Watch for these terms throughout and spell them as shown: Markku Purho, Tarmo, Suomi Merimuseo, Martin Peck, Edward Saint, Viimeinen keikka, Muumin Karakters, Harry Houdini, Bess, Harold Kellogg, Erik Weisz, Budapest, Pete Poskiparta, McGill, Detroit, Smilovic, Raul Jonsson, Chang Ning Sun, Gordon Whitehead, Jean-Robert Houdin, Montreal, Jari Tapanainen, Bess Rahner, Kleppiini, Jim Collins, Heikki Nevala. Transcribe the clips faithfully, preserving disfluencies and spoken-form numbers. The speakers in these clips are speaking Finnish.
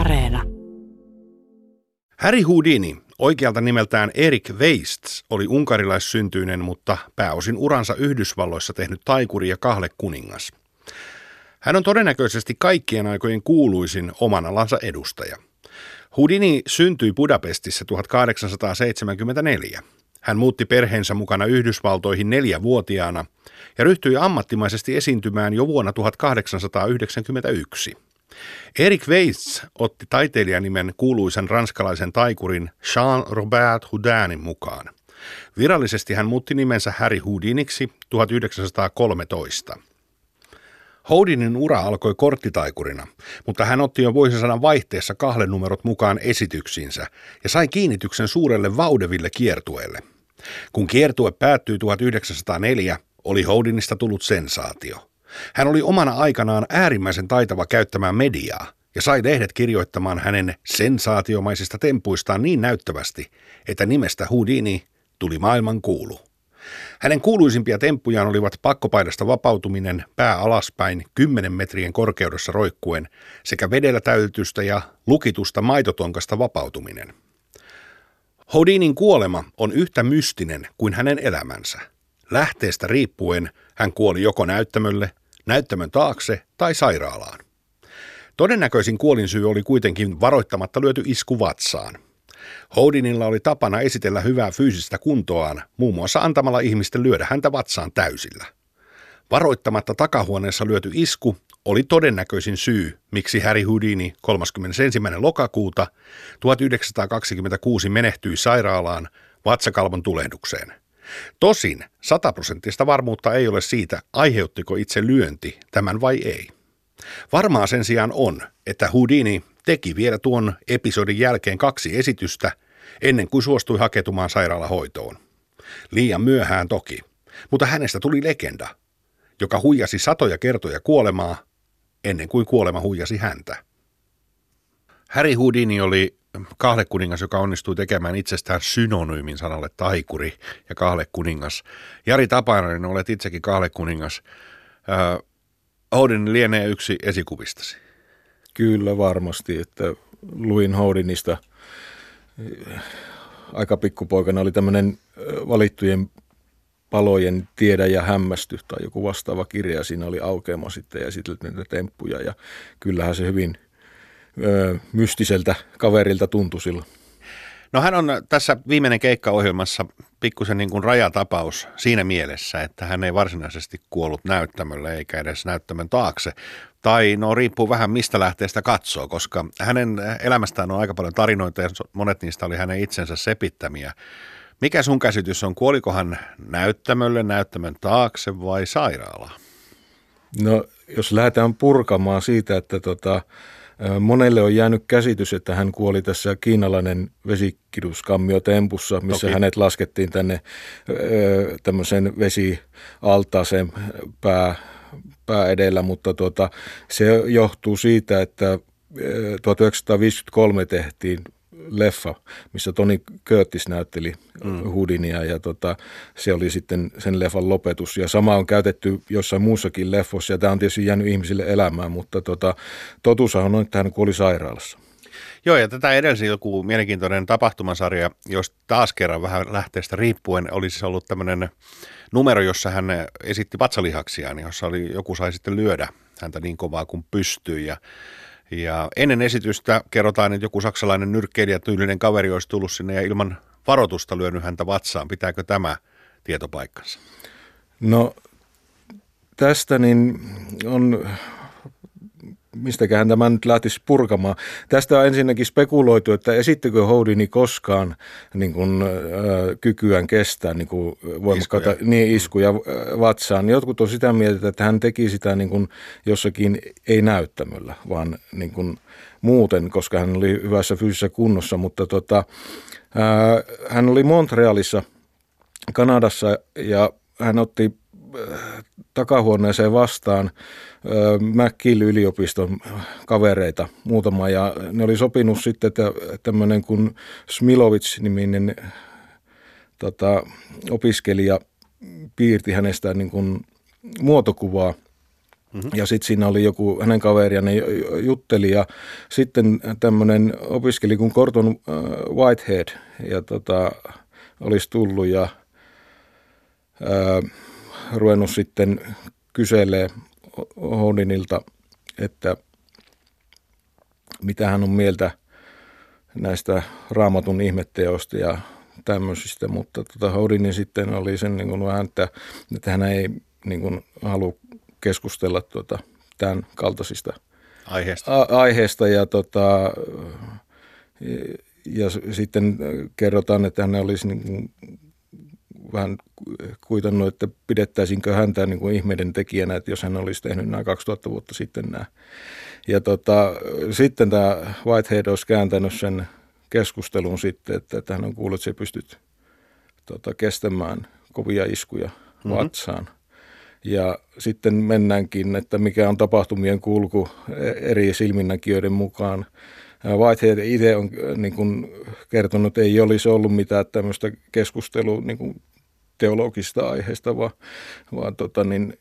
Areena. Harry Houdini, oikealta nimeltään Erik Weisz, oli unkarilaissyntyinen, mutta pääosin uransa Yhdysvalloissa tehnyt taikuri ja kahlekuningas. Hän on todennäköisesti kaikkien aikojen kuuluisin oman alansa edustaja. Houdini syntyi Budapestissa tuhatkahdeksansataaseitsemänkymmentäneljä. Hän muutti perheensä mukana Yhdysvaltoihin neljävuotiaana ja ryhtyi ammattimaisesti esiintymään jo vuonna tuhatkahdeksansataayhdeksänkymmentäyksi. Erik Weisz otti taiteilijanimen kuuluisen ranskalaisen taikurin Jean-Robert Houdinin mukaan. Virallisesti hän muutti nimensä Harry Houdiniksi tuhatyhdeksänsataakolmetoista. Houdinin ura alkoi korttitaikurina, mutta hän otti jo vuosisadan vaihteessa kahlenumerot mukaan esityksiinsä ja sai kiinnityksen suurelle vaudeville kiertueelle. Kun kiertue päättyi tuhatyhdeksänsataaneljä, oli Houdinista tullut sensaatio. Hän oli omana aikanaan äärimmäisen taitava käyttämään mediaa ja sai lehdet kirjoittamaan hänen sensaatiomaisista tempuistaan niin näyttävästi, että nimestä Houdini tuli maailman kuulu. Hänen kuuluisimpia temppujaan olivat pakkopaidasta vapautuminen pää alaspäin kymmenen metrien korkeudessa roikkuen sekä vedellä täytetystä ja lukitusta maitotonkasta vapautuminen. Houdinin kuolema on yhtä mystinen kuin hänen elämänsä. Lähteestä riippuen hän kuoli joko näyttämölle, näyttämön taakse tai sairaalaan. Todennäköisin kuolinsyy oli kuitenkin varoittamatta lyöty isku vatsaan. Houdinilla oli tapana esitellä hyvää fyysistä kuntoaan, muun muassa antamalla ihmisten lyödä häntä vatsaan täysillä. Varoittamatta takahuoneessa lyöty isku oli todennäköisin syy, miksi Harry Houdini kolmaskymmenesensimmäinen lokakuuta tuhatyhdeksänsataakaksikymmentäkuusi menehtyi sairaalaan vatsakalvon tulehdukseen. Tosin sataprosenttista varmuutta ei ole siitä, aiheuttiko itse lyönti tämän vai ei. Varmaa sen sijaan on, että Houdini teki vielä tuon episodin jälkeen kaksi esitystä, ennen kuin suostui hakeutumaan sairaalahoitoon. Liian myöhään toki, mutta hänestä tuli legenda, joka huijasi satoja kertoja kuolemaa, ennen kuin kuolema huijasi häntä. Harry Houdini oli kahlekuningas, joka onnistui tekemään itsestään synonyymin sanalle taikuri ja kahlekuningas. Jari Tapanainen, olet itsekin kahlekuningas. Äh, Houdini lienee yksi esikuvistasi. Kyllä varmasti, että luin Houdinista aika pikkupoikana, oli tämmöinen Valittujen palojen tiedä ja hämmästy tai joku vastaava kirja, siinä oli aukeama sitten ja esiteltiin niitä temppuja ja kyllähän se hyvin ö, mystiseltä kaverilta tuntui silloin. No hän on tässä Viimeinen keikka-ohjelmassa pikkusen niin kuin rajatapaus siinä mielessä, että hän ei varsinaisesti kuollut näyttämölle eikä edes näyttämön taakse. Tai no riippuu vähän mistä lähteestä katsoo, koska hänen elämästään on aika paljon tarinoita ja monet niistä oli hänen itsensä sepittämiä. Mikä sun käsitys on, kuoliko hän näyttämölle, näyttämön taakse vai sairaalaan? No jos lähdetään purkamaan siitä, että tota... monelle on jäänyt käsitys, että hän kuoli tässä kiinalainen vesikiduskammiotempussa, missä Toki. hänet laskettiin tänne ö, tämmöisen vesialtaaseen pää, pää edellä, mutta tuota, se johtuu siitä, että tuhatyhdeksänsataaviisikymmentäkolme tehtiin leffa, missä Tony Curtis näytteli mm. Houdinia ja tota, se oli sitten sen leffan lopetus. Ja sama on käytetty jossain muussakin leffossa ja tämä on tietysti jäänyt ihmisille elämään, mutta tota, totuushan on, että hän kuoli sairaalassa. Joo, ja tätä edelsi joku mielenkiintoinen tapahtumasarja, jos taas kerran vähän lähteestä riippuen olisi ollut tämmöinen numero, jossa hän esitti vatsalihaksiaan, jossa oli, joku sai sitten lyödä häntä niin kovaa kuin pystyi ja Ja ennen esitystä kerrotaan, että joku saksalainen nyrkkeilijä tyylinen kaveri olisi tullut sinne ja ilman varoitusta lyönyt häntä vatsaan. Pitääkö tämä tieto paikkansa? No tästä niin on, mistäköhän tämä nyt lähtisi purkamaan. Tästä on ensinnäkin spekuloitu, että esittikö Houdini koskaan niin kuin, äh, kykyään kestää niin kuin voimakkaita iskuja, niin, iskuja äh, vatsaan. Jotkut on sitä mieltä, että hän teki sitä niin kuin jossakin ei näyttämöllä, vaan niin kuin muuten, koska hän oli hyvässä fyysisessä kunnossa. Mutta tota, äh, hän oli Montrealissa, Kanadassa ja hän otti takahuoneeseen vastaan McGill yliopiston kavereita muutama ja ne oli sopinut sitten, että tämmöinen kuin Smilovic-niminen tota, opiskelija piirti hänestä niin kuin muotokuvaa Mm-hmm. Ja sitten siinä oli joku hänen kaveriaan jutteli ja sitten tämmöinen opiskeli kuin Gordon Whitehead ja tota, olisi tullut ja ää, ruvennut sitten kyselee Houdinilta, että mitä hän on mieltä näistä Raamatun ihmetteoista ja tämmöisistä, mutta tota Houdini sitten oli sen niin kuin vähän, että, että hän ei niin kuin halua keskustella tuota, tämän kaltaisista aiheesta, a- aiheesta ja, tota, ja, ja sitten kerrotaan, että hän olisi niin kuin vähän kuitannut, että pidettäisiinkö häntä niin kuin ihmeiden tekijänä, että jos hän olisi tehnyt nämä kaksituhatta vuotta sitten nämä. Ja tota, sitten tämä Whitehead olisi kääntänyt sen keskustelun sitten, että, että hän on kuullut, että sä pystyt tota, kestämään kovia iskuja mm-hmm. vatsaan. Ja sitten mennäänkin, että mikä on tapahtumien kulku eri silminnäkijöiden mukaan. Whitehead itse on niin kuin kertonut, että ei olisi ollut mitään tämmöistä keskustelua niin kuin teologisista aiheista, vaan, vaan tota niin,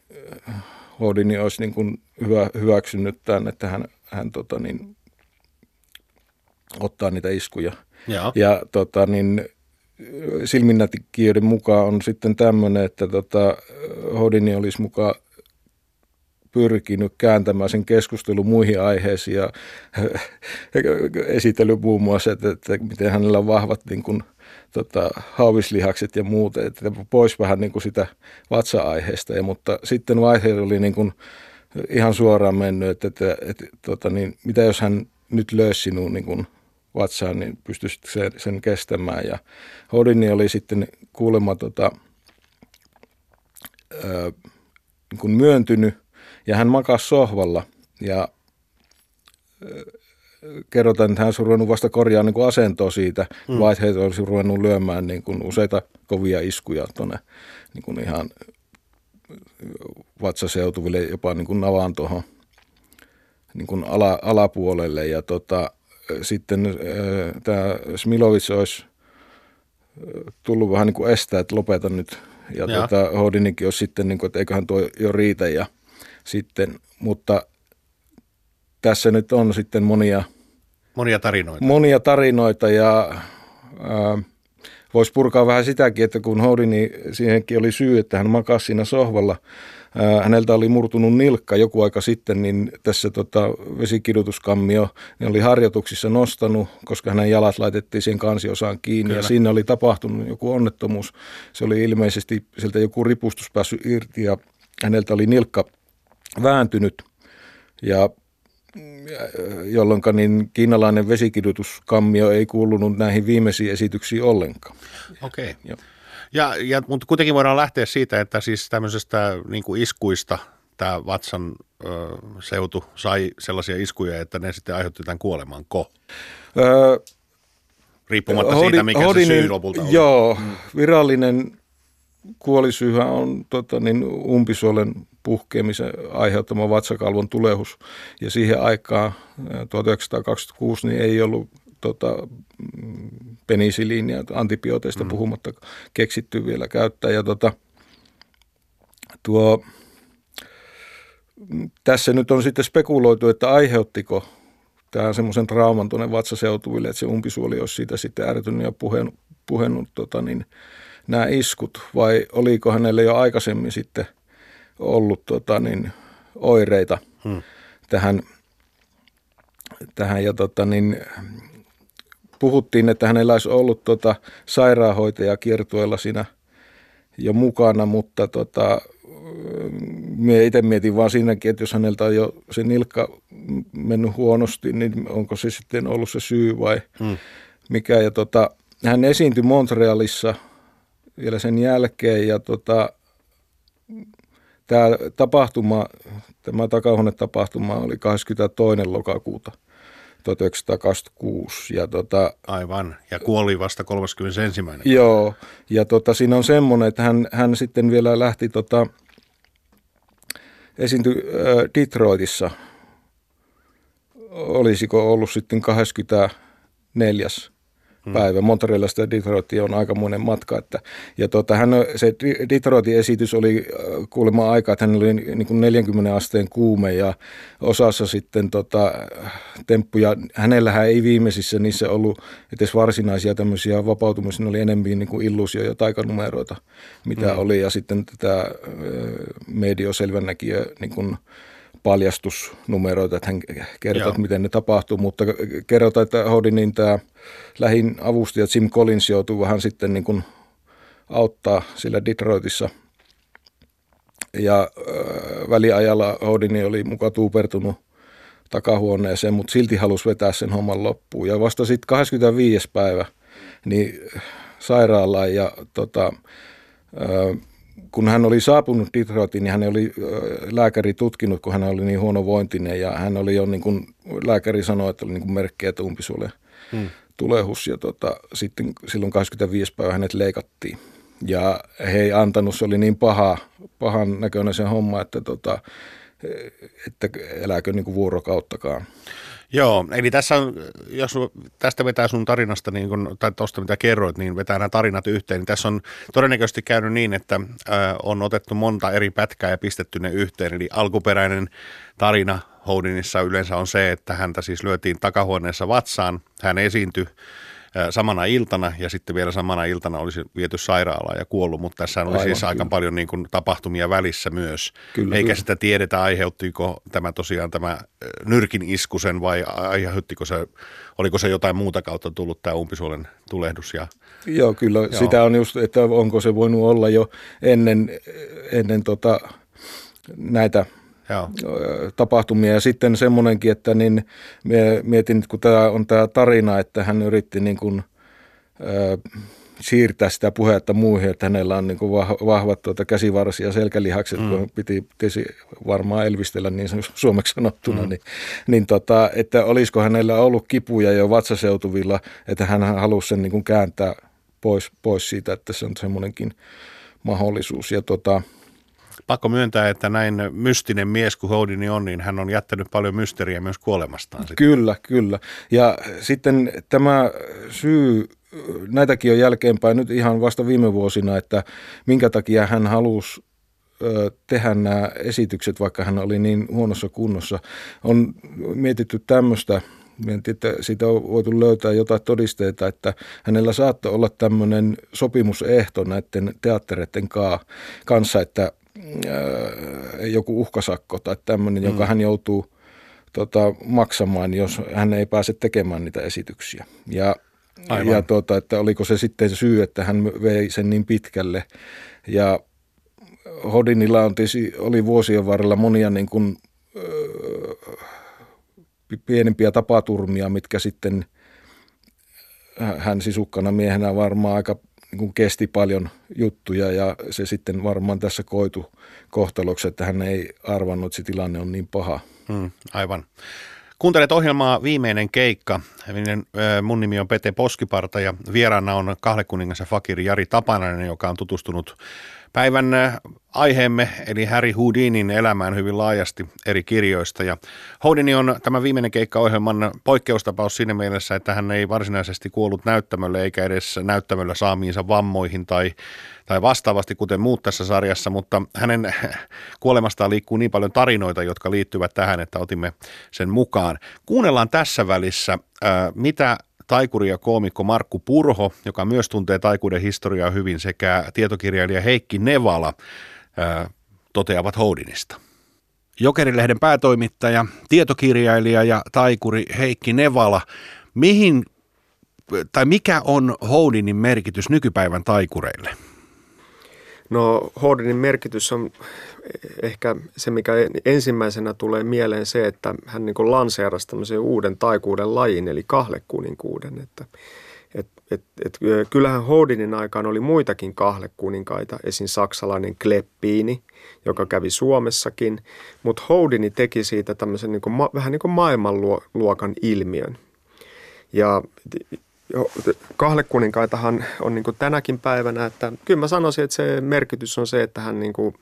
Houdini olisi niin kuin hyvä, hyväksynyt tämän, että hän, hän tota niin, ottaa niitä iskuja. Jaa. Ja tota niin, silminnäkijöiden mukaan on sitten tämmöinen, että tota, Houdini olisi mukaan pyrkinyt kääntämään sen keskustelun muihin aiheisiin ja esitellyt muun muassa, että, että miten hänellä on vahvat niin kuin, tota, hauvislihakset ja muut, että pois vähän niin kuin sitä vatsa-aiheesta. Ja, mutta sitten Whitehead oli niin kuin ihan suoraan mennyt, että, että, että tota, niin, mitä jos hän nyt löysi sinun niin kuin vatsaan, niin pystyisit sen, sen kestämään. Ja Houdini oli sitten kuulemma tota, öö, niin kuin myöntynyt. Ja hän makasi sohvalla ja kerrotaan, että hän olisi ruvennut vasta korjaa niin kuin asentoa siitä. Mm. Whitehead olisi ruvennut lyömään niin kuin useita kovia iskuja tuonne niin kuin ihan vatsaseutuville, jopa niin kuin navaan tuohon niin kuin ala, alapuolelle. Ja tota, sitten äh, tämä Smilovic olisi tullut vähän niin kuin estää, että lopeta nyt. Ja, ja. Tota, Houdinikin olisi sitten, niin kuin, että eiköhän tuo jo riitä ja sitten, mutta tässä nyt on sitten monia, monia, tarinoita. monia tarinoita ja voisi purkaa vähän sitäkin, että kun Houdini, siihenkin oli syy, että hän makasi siinä sohvalla. Ää, häneltä oli murtunut nilkka joku aika sitten, niin tässä tota, vesikidutuskammio niin oli harjoituksissa nostanut, koska hänen jalat laitettiin siihen kansiosaan kiinni. Kyllä. Ja siinä oli tapahtunut joku onnettomuus. Se oli ilmeisesti sieltä joku ripustus päässyt irti ja häneltä oli nilkka vääntynyt, ja, jolloin niin kiinalainen vesikidutuskammio ei kuulunut näihin viimeisiin esityksiin ollenkaan. Okei. Okay. Ja. Ja, ja, mutta kuitenkin voidaan lähteä siitä, että siis tämmöisestä niin kuin iskuista tämä vatsan ö, seutu sai sellaisia iskuja, että ne sitten aiheutti tämän kuolemanko? Öö, Riippumatta Houdin, siitä, mikä Houdinin, se syy lopulta oli. Joo, virallinen kuolisyyhän on tota, niin umpisuolen puhkeamisen aiheuttama vatsakalvon tulehus. Ja siihen aikaan tuhatyhdeksänsataakaksikymmentäkuusi niin ei ollut tota, penisiliiniä, antibiooteista mm. puhumatta keksitty vielä käyttää. Ja tota, tuo, tässä nyt on sitten spekuloitu, että aiheuttiko tämä semmoisen trauman tuonne vatsaseutuville, että se umpisuoli olisi siitä sitten ärtynyt ja puhenut, puhenut tota, niin, nämä iskut, vai oliko hänellä jo aikaisemmin sitten ollut tota, niin, oireita hmm. tähän, tähän ja tota, niin, puhuttiin, että hänellä olisi ollut tota, sairaanhoitajakiertueella siinä jo mukana, mutta tota, minä itse mietin vaan siinäkin, että jos häneltä on jo se nilkka mennyt huonosti, niin onko se sitten ollut se syy vai hmm. mikä. Ja, tota, hän esiintyi Montrealissa vielä sen jälkeen ja tota, tämä tapahtuma, tämä takauhonetapahtuma oli kahdeskymmenestoinen lokakuuta tuhatyhdeksänsataakaksikymmentäkuusi. Ja tota, aivan, ja kuoli vasta kolmaskymmenesensimmäinen Joo, ja tota, siinä on semmoinen, että hän, hän sitten vielä lähti, tota, esiintyi äh, Detroitissa, olisiko ollut sitten kahdeskymmenesneljäs päivä. Mm. Montrealista Detroitiin on aikamoinen matka. Että, ja tuota, hän, se Detroitin esitys oli kuulemma aika, että hän oli niin kuin neljänkymmenen asteen kuume ja osassa sitten tota, temppuja. Hänellähän ei viimeisissä niissä ollut edes varsinaisia tämmöisiä vapautumisia, ne oli enemmän niin kuin illuusio- ja taikanumeroita, mitä mm. oli. Ja sitten tätä medioselvännäkijä niin kuin paljastusnumeroita, että hän kertoo, että miten ne tapahtuu, mutta kerrotaan, että Houdinin tämä lähin avustaja Jim Collins joutuu vähän sitten niin kuin auttaa sillä Detroitissa. Ja äh, väliajalla Houdini oli muka tuupertunut takahuoneeseen, mutta silti halusi vetää sen homman loppuun. Ja vasta sitten kahdeskymmenesviides päivä niin sairaalaan ja tota... Äh, kun hän oli saapunut Detroitiin, niin hän oli lääkäri tutkinut, kun hän oli niin huonovointinen ja hän oli jo niin kuin, lääkäri sanoi, että oli niin kuin merkkejä, että umpisuolen hmm. tulehus ja tota, sitten silloin kahdeskymmenesviides päivä hänet leikattiin ja he ei antanut, se oli niin paha, pahan näköinen se homma, että, tota, että elääkö niin kuin vuorokauttakaan. Joo, eli tässä on, jos tästä vetää sun tarinasta, niin kun, tai tuosta mitä kerroit, niin vetää nämä tarinat yhteen. Niin tässä on todennäköisesti käynyt niin, että ää, on otettu monta eri pätkää ja pistetty ne yhteen. Eli alkuperäinen tarina Houdinissa yleensä on se, että häntä siis lyötiin takahuoneessa vatsaan. Hän esiintyi ää, samana iltana ja sitten vielä samana iltana olisi viety sairaalaan ja kuollut. Mutta tässä oli Aivan, siis kyllä. aika paljon niin kun, tapahtumia välissä myös. Kyllä, Eikä kyllä. sitä tiedetä, aiheuttiiko tämä tosiaan tämä... nyrkin isku sen vai aiheuttiko se, oliko se jotain muuta kautta tullut tämä umpisuolen tulehdus? Ja, joo, kyllä. Joo. Sitä on just, että onko se voinut olla jo ennen, ennen tota, näitä joo. tapahtumia. Ja sitten semmoinenkin, että niin mietin, kun tämä on tämä tarina, että hän yritti niin kuin, äh, siirtää sitä puhetta muihin, että hänellä on niin kuin vahvat tuota käsivarsi ja selkälihakset, mm. kun piti, piti varmaan elvistellä niin suomeksi sanottuna, mm. niin, niin tota, että olisiko hänellä ollut kipuja jo vatsaseutuvilla, että hän halusi sen niin kuin kääntää pois, pois siitä, että se on semmoinenkin mahdollisuus. Ja tota, pakko myöntää, että näin mystinen mies kuin Houdini on, niin hän on jättänyt paljon mysteriä myös kuolemastaan. Kyllä, sitten. kyllä. Ja sitten tämä syy, näitäkin on jälkeenpäin nyt ihan vasta viime vuosina, että minkä takia hän halusi tehdä nämä esitykset, vaikka hän oli niin huonossa kunnossa. On mietitty tämmöistä, että siitä on voitu löytää jotain todisteita, että hänellä saattoi olla tämmöinen sopimusehto näiden teattereiden kanssa, että joku uhkasakko tai tämmöinen, mm. joka hän joutuu tota, maksamaan, jos hän ei pääse tekemään niitä esityksiä. Ja Aivan. Ja tuota, että oliko se sitten syy, että hän vei sen niin pitkälle. Ja Houdinilla on tietysti, oli vuosien varrella monia niin kuin, öö, pienempiä tapaturmia, mitkä sitten hän sisukkana miehenä varmaan aika niin kuin kesti paljon juttuja. Ja se sitten varmaan tässä koitu kohtaloksi, että hän ei arvannut, että se tilanne on niin paha. Mm, aivan. Kuuntelet ohjelmaa Viimeinen keikka. Mun nimi on Pete Poskiparta ja vieraana on Kahlekuningas ja fakiri Jari Tapanainen, joka on tutustunut päivän aiheemme eli Harry Houdinin elämään hyvin laajasti eri kirjoista. Ja Houdini on tämä Viimeinen keikka-ohjelman poikkeustapaus siinä mielessä, että hän ei varsinaisesti kuollut näyttämölle eikä edes näyttämöllä saamiinsa vammoihin tai, tai vastaavasti kuten muut tässä sarjassa, mutta hänen kuolemastaan liikkuu niin paljon tarinoita, jotka liittyvät tähän, että otimme sen mukaan. Kuunnellaan tässä välissä, mitä taikuri ja koomikko Markku Purho, joka myös tuntee taikuuden historiaa hyvin, sekä tietokirjailija Heikki Nevala ää, toteavat Houdinista. Jokeri-lehden päätoimittaja, tietokirjailija ja taikuri Heikki Nevala, mihin, tai mikä on Houdinin merkitys nykypäivän taikureille? No Houdinin merkitys on ehkä se, mikä ensimmäisenä tulee mieleen se, että hän niin kuin lanseerasi tämmöisen uuden taikuuden lajin, eli kahlekuninkuuden. Että, et, et, et, kyllähän Houdinin aikaan oli muitakin kahlekuninkaita, esim. Saksalainen Kleppiini, joka kävi Suomessakin, mutta Houdini teki siitä tämmöisen niin kuin, vähän niin kuin maailmanluokan ilmiön. Ja kahlekuninkaitahan on niin kuin tänäkin päivänä, että kyllä mä sanoisin, että se merkitys on se, että hän niin kuin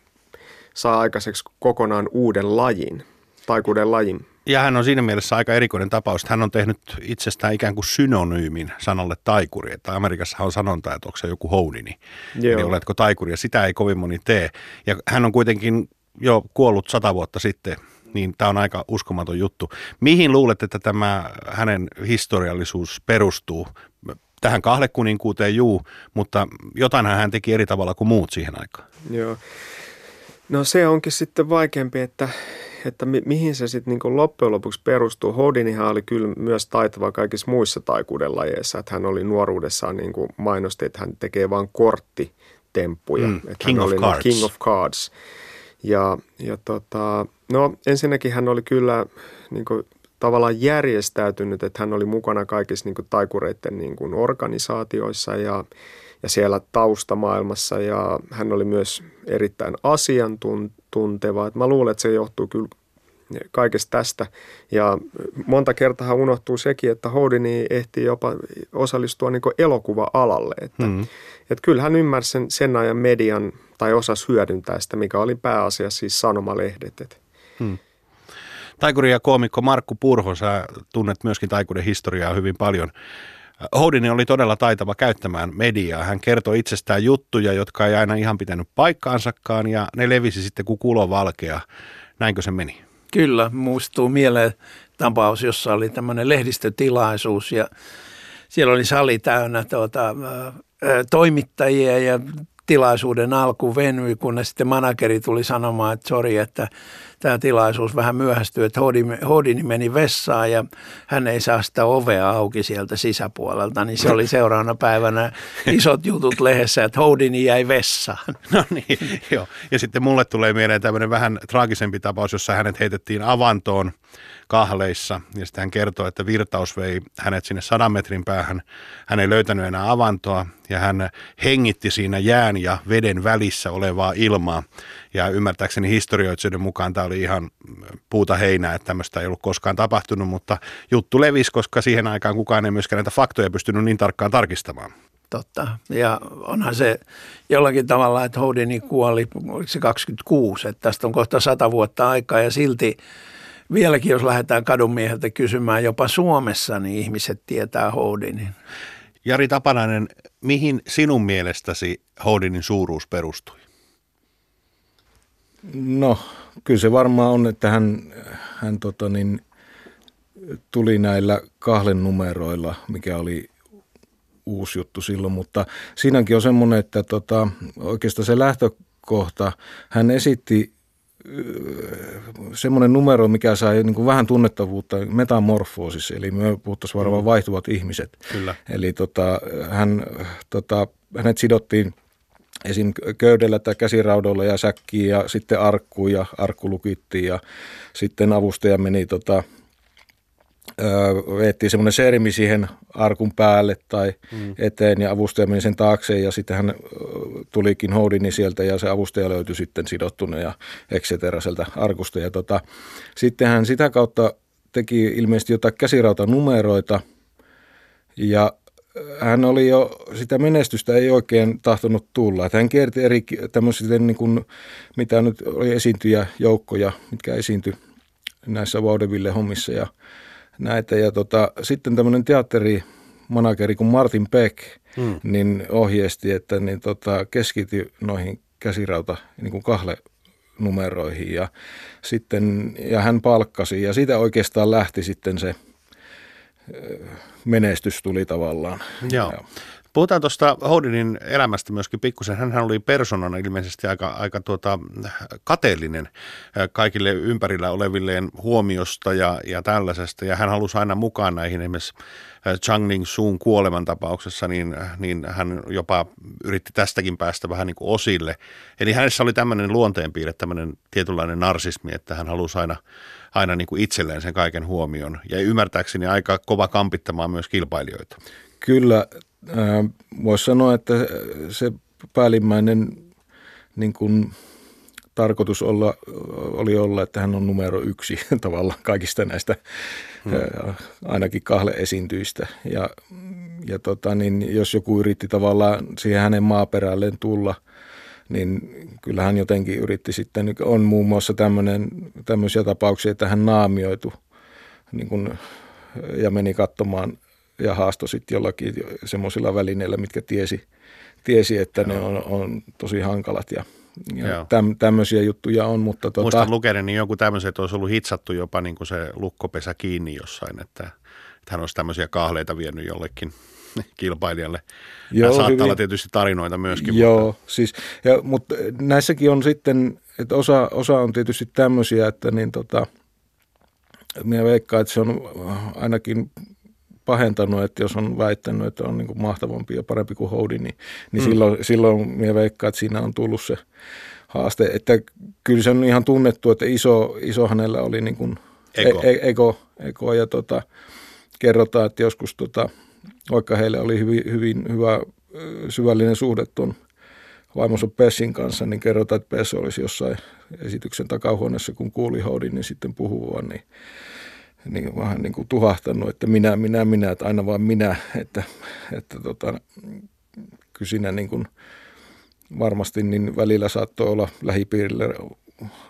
saa aikaiseksi kokonaan uuden lajin, taikuuden lajin. Ja hän on siinä mielessä aika erikoinen tapaus, että hän on tehnyt itsestään ikään kuin synonyymin sanalle taikuri. Että Amerikassahan on sanonta, että onko se joku Houdini, niin oletko taikuri, ja sitä ei kovin moni tee. Ja hän on kuitenkin jo kuollut sata vuotta sitten, niin tämä on aika uskomaton juttu. Mihin luulet, että tämä hänen historiallisuus perustuu? Tähän kahlekuninkuuteen juu, mutta jotainhan hän teki eri tavalla kuin muut siihen aikaan. Joo. No se onkin sitten vaikeampi, että, että mi- mihin se sitten niin loppujen lopuksi perustuu. Houdinihan oli kyllä myös taitava kaikissa muissa taikuuden lajeissa, että hän oli nuoruudessaan niin kuin mainosti, että hän tekee vain korttitemppuja. Mm, että king hän of oli cards. King of cards. Ja, ja tota, no ensinnäkin hän oli kyllä niin kuin tavallaan järjestäytynyt, että hän oli mukana kaikissa niin kuin taikureiden niin kuin organisaatioissa ja, ja siellä taustamaailmassa, ja hän oli myös erittäin asiantunteva. Et mä luulen, että se johtuu kyllä kaikesta tästä, ja monta kertaa unohtuu sekin, että Houdini ehti jopa osallistua niin kuin elokuva-alalle, että mm-hmm. et kyllä hän ymmärsi sen, sen ajan median tai osasi hyödyntää sitä, mikä oli pääasiassa siis sanomalehdet, että mm. Taikuri ja koomikko Markku Purho, sä tunnet myöskin taikuuden historiaa hyvin paljon. Houdin oli todella taitava käyttämään mediaa. Hän kertoi itsestään juttuja, jotka ei aina ihan pitänyt paikkaansakaan, ja ne levisi sitten kuin kulovalkea. Näinkö se meni? Kyllä, muistuu mieleen tapaus, jossa oli tämmöinen lehdistötilaisuus, ja siellä oli sali täynnä tuota, toimittajia, ja tilaisuuden alku venyi, kunnes sitten manageri tuli sanomaan, että sori, että tämä tilaisuus vähän myöhästyi, että Houdini meni vessaan ja hän ei saa sitä ovea auki sieltä sisäpuolelta, niin se oli seuraavana päivänä isot jutut lehdessä, että Houdini jäi vessaan. No niin, joo. Ja sitten mulle tulee mieleen tämmöinen vähän traagisempi tapaus, jossa hänet heitettiin avantoon kahleissa, ja sitten hän kertoi, että virtaus vei hänet sinne sadan metrin päähän. Hän ei löytänyt enää avantoa, ja hän hengitti siinä jään ja veden välissä olevaa ilmaa. Ja ymmärtääkseni historioitsijoiden mukaan tämä oli ihan puuta heinää, että tämmöistä ei ollut koskaan tapahtunut, mutta juttu levisi, koska siihen aikaan kukaan ei myöskään näitä faktoja pystynyt niin tarkkaan tarkistamaan. Totta. Ja onhan se jollakin tavalla, että Houdini kuoli, oliko se kaksikymmentäkuusi, että tästä on kohta sata vuotta aikaa, ja silti vieläkin, jos lähdetään kadunmieheltä kysymään jopa Suomessa, niin ihmiset tietää Houdinin. Jari Tapanainen, mihin sinun mielestäsi Houdinin suuruus perustui? No, kyllä se varmaan on, että hän, hän tota niin, tuli näillä kahlen numeroilla, mikä oli uusi juttu silloin, mutta siinäkin on semmoinen, että tota, oikeastaan se lähtökohta, hän esitti semmoinen numero, mikä sai niin kuin vähän tunnettavuutta, metamorfoosis, eli me puhuttaisiin varmaan vaihtuvat ihmiset. Kyllä. Eli tota, hän, tota, hänet sidottiin esim. Köydellä tai käsiraudoilla ja säkkiin, ja sitten arkkuun, ja arkku lukittiin, ja sitten avustaja meni, tota, veettiin semmoinen sermi siihen arkun päälle tai mm. eteen, ja avustaja meni sen taakse, ja sitten hän tulikin Houdini sieltä, ja se avustaja löytyi sitten sidottuna ja et cetera sieltä arkusta. Ja tota, sitten hän sitä kautta teki ilmeisesti jotain käsirautanumeroita, ja hän oli jo, sitä menestystä ei oikein tahtonut tulla. Hän kierti eri tämmöisten, niin kuin, mitä nyt oli esiintyjäjoukkoja, mitkä esiintyi näissä vaudeville-hommissa ja näitä. Ja tota, sitten tämmöinen teatterimanageri kuin Martin Peck mm. niin ohjeisti, että niin tota, keskity noihin käsirauta niin kuin kahle numeroihin ja, sitten, ja hän palkkasi. Ja siitä oikeastaan lähti sitten se menestys tuli tavallaan. Joo. Joo. Puhutaan tuosta Houdinin elämästä myöskin pikkusen. Hänhän oli persoonana ilmeisesti aika, aika tuota, kateellinen kaikille ympärillä olevilleen huomiosta ja, ja tällaisesta. Ja hän halusi aina mukaan näihin, esimerkiksi Chang Ning Sun kuolemantapauksessa, niin, niin hän jopa yritti tästäkin päästä vähän niin kuin osille. Eli hänessä oli tämmöinen luonteenpiirre, tämmöinen tietynlainen narsismi, että hän halusi aina, aina niin kuin itselleen sen kaiken huomion. Ja ymmärtääkseni aika kova kampittamaan myös kilpailijoita. Kyllä. Voisi sanoa, että se päällimmäinen niin kuin, tarkoitus olla, oli olla, että hän on numero yksi tavallaan kaikista näistä hmm. ää, ainakin kahle esiintyistä. Ja, ja tota, niin jos joku yritti tavallaan siihen hänen maaperälleen tulla, niin kyllähän hän jotenkin yritti sitten, on muun muassa tämmöisiä tapauksia, että hän naamioitu niin kun, ja meni katsomaan ja haastoi sitten jollakin semmoisilla välineillä, mitkä tiesi, tiesi että Joo. ne on, on tosi hankalat ja, ja täm, tämmöisiä juttuja on. Mutta tuota, muistan lukeneeni niin joku tämmöisen, että olisi ollut hitsattu jopa niin kuin se lukkopesä kiinni jossain, että, että hän olisi tämmöisiä kahleita vienyt jollekin kilpailijalle. Joo, saattaa hyvin. Olla tietysti tarinoita myöskin. Joo, mutta siis, ja, mutta näissäkin on sitten, että osa, osa on tietysti tämmöisiä, että niin tota, minä veikkaan, että se on ainakin pahentanut, että jos on väittänyt, että on niin kuin mahtavampi ja parempi kuin Houdini, niin, niin mm. silloin, silloin minä veikkaan, että siinä on tullut se haaste. Että kyllä se on ihan tunnettu, että iso, iso hänellä oli niin kuin ego. E- ego, ego ja tota, kerrotaan, että joskus tota, vaikka heillä oli hyvin, hyvin hyvä syvällinen suhde tuon vaimonsa Bessin kanssa, niin kerrotaan, että Bess olisi jossain esityksen takahuoneessa, kun kuuli Houdinin, niin sitten puhuvan, niin, niin vähän niin kuin tuhahtanut, että minä, minä, minä, että aina vaan minä, että, että tota, kyllä siinä niin kuin varmasti niin välillä saattoi olla lähipiirillä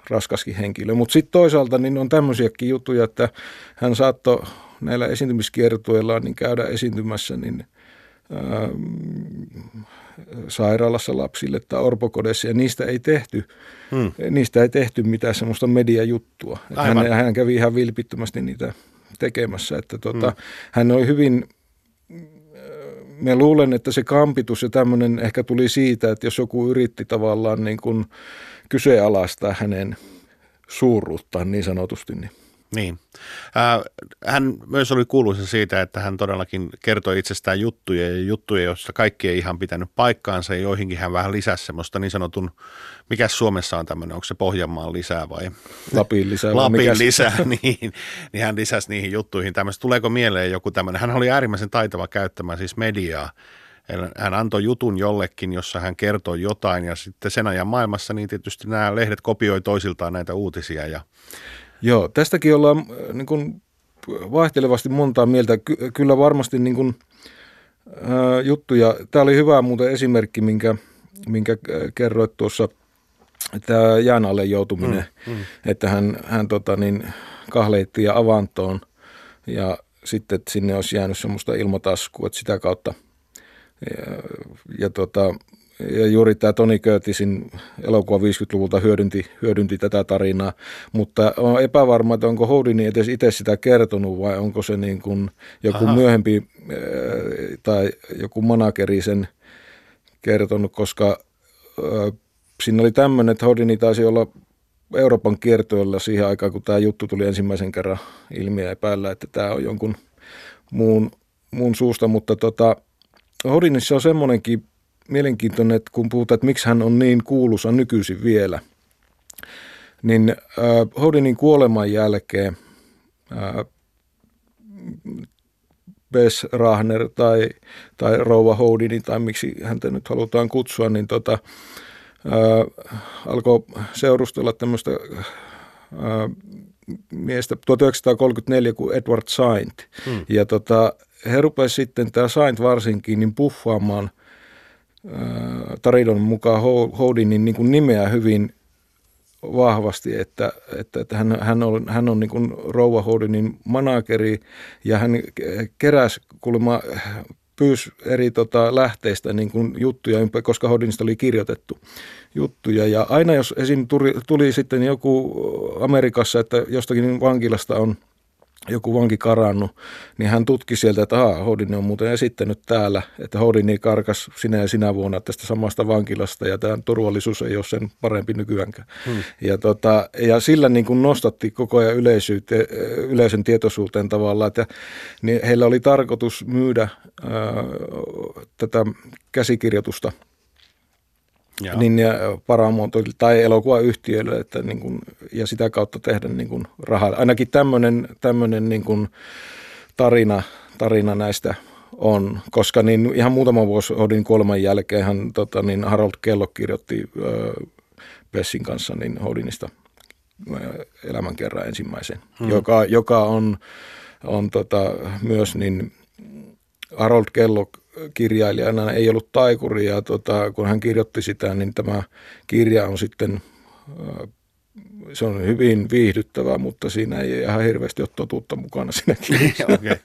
raskaskin henkilö, mutta sitten toisaalta niin on tämmöisiäkin juttuja, että hän saattoi näillä esiintymiskiertueillaan niin käydä esiintymässä niin, ää, sairaalassa lapsille tai orpokodessa, ja niistä ei tehty, hmm. niistä ei tehty mitään semmoista mediajuttua. Hän, hän kävi ihan vilpittömästi niitä tekemässä. Että tuota, hmm. hän oli hyvin, mä luulen, että se kampitus ja tämmöinen ehkä tuli siitä, että jos joku yritti tavallaan niin kuin kyseenalaistaa hänen suuruuttaan niin sanotusti, niin Niin. Hän myös oli kuuluisa siitä, että hän todellakin kertoi itsestään juttuja ja juttuja, joista kaikki ei ihan pitänyt paikkaansa ja joihinkin hän vähän lisäsi semmoista niin sanotun, mikä Suomessa on tämmöinen, onko se Pohjanmaan lisää vai? Lapin lisää. Lapin lisää, niin, niin hän lisäsi niihin juttuihin tämmöistä. Tuleeko mieleen joku tämmöinen? Hän oli äärimmäisen taitava käyttämään siis mediaa. Hän antoi jutun jollekin, jossa hän kertoi jotain ja sitten sen ajan maailmassa niin tietysti nämä lehdet kopioi toisiltaan näitä uutisia ja joo, tästäkin ollaan niin kuin vaihtelevasti montaa mieltä. Ky- kyllä varmasti niin kuin, ää, juttuja. Tämä oli hyvä muuten esimerkki, minkä, minkä kerroit tuossa, tämä jään alle joutuminen, mm, mm. että hän, hän tota, niin, kahleitti ja avantoon ja sitten että sinne olisi jäänyt semmoista ilmataskua, että sitä kautta ja, ja tota, ja juuri tämä Tony Curtisin elokuva viisikymmentäluvulta hyödynti, hyödynti tätä tarinaa, mutta on epävarma, että onko Houdini edes itse sitä kertonut vai onko se niin kuin joku Aha. myöhempi tai joku manageri sen kertonut, koska äh, siinä oli tämmöinen, että Houdini taisi olla Euroopan kiertueella siihen aikaan, kun tämä juttu tuli ensimmäisen kerran ilmi ja epäillä, että tämä on jonkun muun, muun suusta, mutta tota, Houdinissa on semmoinenkin mielenkiintoinen, että kun puhutaan, että miksi hän on niin kuuluisa nykyisin vielä, niin äh, Houdinin kuoleman jälkeen äh, Bess Rahner tai, tai rouva Houdini, tai miksi häntä nyt halutaan kutsua, niin tota, äh, alkoi seurustella tämmöistä äh, miestä tuhatyhdeksänsataakolmekymmentäneljä kuin Edward Saint. Hmm. Ja tota, he rupesivat sitten, tämä Saint varsinkin, niin puffaamaan tarinan mukaan Houdinin niin kuin nimeä hyvin vahvasti, että, että, että hän, hän on, hän on niin kuin rouva Houdinin manageri ja hän keräsi kuulemma, pyysi eri tota, lähteistä niin kuin juttuja, koska Houdinista oli kirjoitettu juttuja. Ja aina jos esim. tuli, tuli sitten joku Amerikassa, että jostakin vankilasta on joku vanki karannut, niin hän tutki sieltä, että ahaa, Houdini on muuten esittänyt täällä, että Houdini karkasi sinä ja sinä vuonna tästä samasta vankilasta ja tämä turvallisuus ei ole sen parempi nykyäänkään. Hmm. Ja, tota, ja sillä niin kuin nostatti koko ajan yleisön tietoisuuteen tavallaan, että niin heillä oli tarkoitus myydä ää, tätä käsikirjoitusta Jaa. Niin ja paramuotoille tai elokuvayhtiöille, että niin kuin, ja sitä kautta tehdä niin kuin rahaa. Ainakin tämmöinen tämmöinen niin kuin tarina tarina näistä on, koska niin ihan muutama vuosi Houdinin kuoleman jälkeen hän tota niin Harold Kellogg kirjoitti äh, Bessin kanssa niin Houdinista äh, elämänkerran ensimmäisen, hmm. joka joka on on tota myös niin Harold Kellogg kirjailijana ei ollut taikuri ja tota, kun hän kirjoitti sitä, niin tämä kirja on sitten se on hyvin viihdyttävää, mutta siinä ei ihan hirveästi ole totuutta mukana sinäkin. Okay.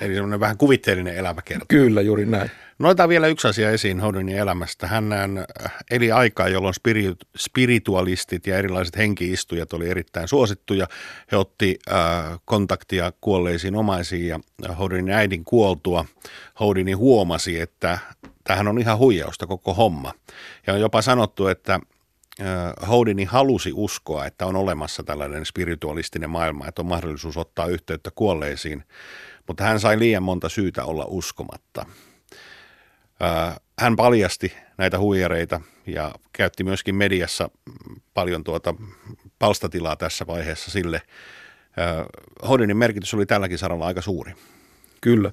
Eli semmoinen vähän kuvitteellinen elämäkerta. Kyllä, juuri näin. No otetaan vielä yksi asia esiin Houdinin elämästä. Hän eli aikaa, jolloin spiritualistit ja erilaiset henkiistujat oli erittäin suosittuja. He otti äh, kontaktia kuolleisiin omaisiin ja Houdinin äidin kuoltua Houdini huomasi, että tämähän on ihan huijausta koko homma. Ja on jopa sanottu, että Houdini halusi uskoa, että on olemassa tällainen spiritualistinen maailma, että on mahdollisuus ottaa yhteyttä kuolleisiin, mutta hän sai liian monta syytä olla uskomatta. Hän paljasti näitä huijareita ja käytti myöskin mediassa paljon tuota palstatilaa tässä vaiheessa sille. Houdinin merkitys oli tälläkin saralla aika suuri. Kyllä.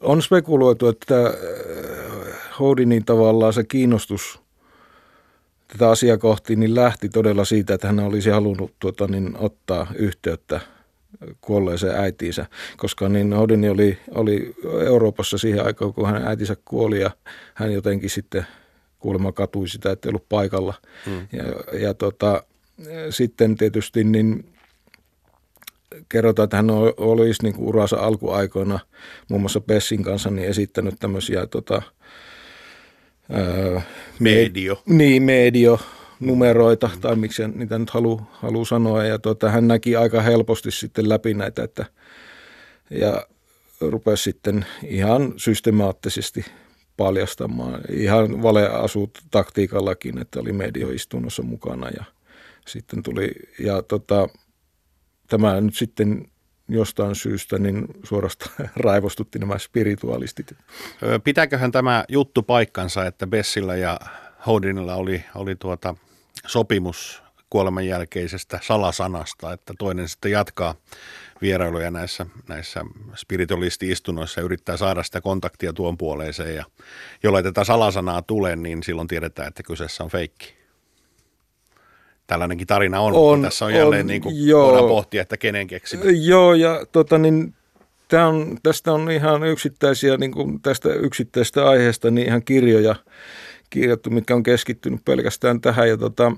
On spekuloitu, että Houdinin tavallaan se kiinnostus tätä asiaa kohti niin lähti todella siitä, että hän olisi halunnut tuota, niin, ottaa yhteyttä kuolleeseen äitiinsä, koska niin Houdini oli, oli Euroopassa siihen aikaan, kun hänen äitinsä kuoli ja hän jotenkin sitten kuulemma katui sitä, että ei ollut paikalla. Mm. Ja, ja tota, sitten tietysti niin kerrotaan, että hän olisi niin kuin uransa alkuaikoina muun muassa Bessin kanssa niin esittänyt tämmöisiä tota, Öö, medio. Me, niin, medionumeroita, mm. tai miksi niitä nyt haluaa halu sanoa. Ja tuota, hän näki aika helposti sitten läpi näitä, että, ja rupesi sitten ihan systemaattisesti paljastamaan. Ihan valeasutaktiikallakin, että oli medioistunnossa mukana. Ja sitten tuli, ja tota, tämä nyt sitten jostain syystä niin suorastaan raivostutti nämä spiritualistit. Pitääköhän tämä juttu paikkansa, että Bessillä ja Houdinilla oli, oli tuota sopimus kuoleman jälkeisestä salasanasta, että toinen sitten jatkaa vierailuja näissä, näissä spiritualisti-istunnoissa ja yrittää saada sitä kontaktia tuon puoleiseen. Ja jollei tätä salasanaa tulee, niin silloin tiedetään, että kyseessä on feikki. Tällainenkin tarina on, on tässä on, on jälleen niin kuin voidaan pohtia, että kenen keksimä. Joo, ja tota, niin, tää on, tästä on ihan yksittäisiä, niin kuin tästä yksittäistä aiheesta, niin ihan kirjoja kirjattu, mitkä on keskittynyt pelkästään tähän. Ja tota,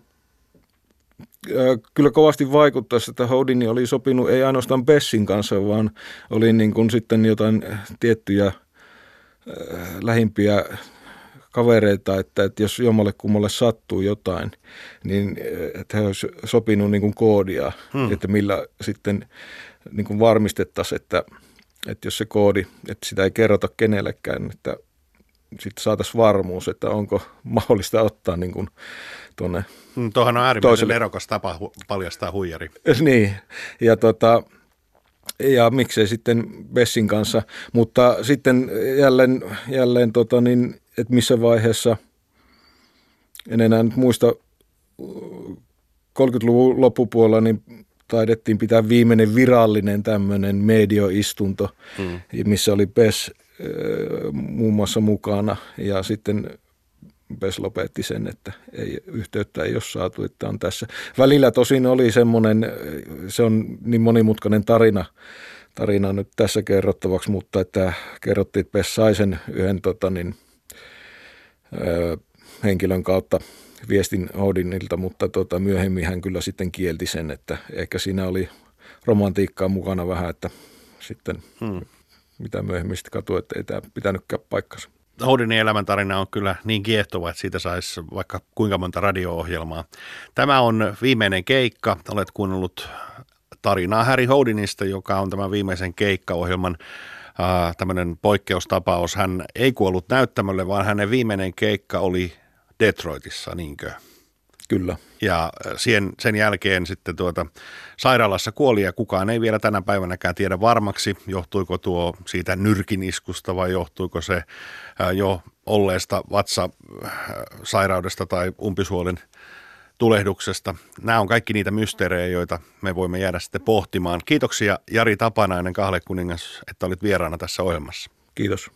äh, kyllä kovasti vaikuttaisi, että Houdini oli sopinut ei ainoastaan Bessin kanssa, vaan oli niin kuin sitten jotain tiettyjä äh, lähimpiä kavereita, että, että jos jommalle kummalle sattuu jotain, niin että he olisi sopinut niin kuin koodia, hmm. että millä sitten niin kuin varmistettaisiin, että, että jos se koodi, että sitä ei kerrota kenellekään, että sitten saataisiin varmuus, että onko mahdollista ottaa niin kuin tuonne hmm, Tuohan on äärimmäisen verokas tapa hu- paljastaa huijari. Niin, ja tota... Ja miksei sitten Bessin kanssa, mutta sitten jälleen, jälleen tota niin, että missä vaiheessa, en enää nyt muista, kolmekymmentäluvun loppupuolella niin taidettiin pitää viimeinen virallinen tämmöinen medioistunto, mm. missä oli Bess äh, muun muassa mukana ja sitten Bess lopetti sen, että ei, yhteyttä ei ole saatu, että on tässä. Välillä tosin oli semmoinen, se on niin monimutkainen tarina, tarina nyt tässä kerrottavaksi, mutta että kerrottiin, että Bess sai sen yhden tota niin, ö, henkilön kautta viestin Houdinilta, mutta tota, myöhemmin hän kyllä sitten kielti sen, että ehkä siinä oli romantiikkaa mukana vähän, että sitten hmm. mitä myöhemmin sitten katui, että ei tämä pitänytkään paikkansa. Houdinin elämäntarina on kyllä niin kiehtova, että siitä saisi vaikka kuinka monta radio-ohjelmaa. Tämä on Viimeinen keikka. Olet kuunnellut tarinaa Harry Houdinista, joka on tämän Viimeisen keikka-ohjelman äh, tämmöinen poikkeustapaus. Hän ei kuollut näyttämölle, vaan hänen viimeinen keikka oli Detroitissa, niinkö? Kyllä. Ja sen, sen jälkeen sitten tuota, sairaalassa kuoli ja kukaan ei vielä tänä päivänäkään tiedä varmaksi, johtuiko tuo siitä nyrkiniskusta vai johtuiko se jo olleesta vatsasairaudesta tai umpisuolen tulehduksesta. Nämä on kaikki niitä mysteerejä, joita me voimme jäädä sitten pohtimaan. Kiitoksia Jari Tapanainen, Kahlekuningas, että olit vieraana tässä ohjelmassa. Kiitos.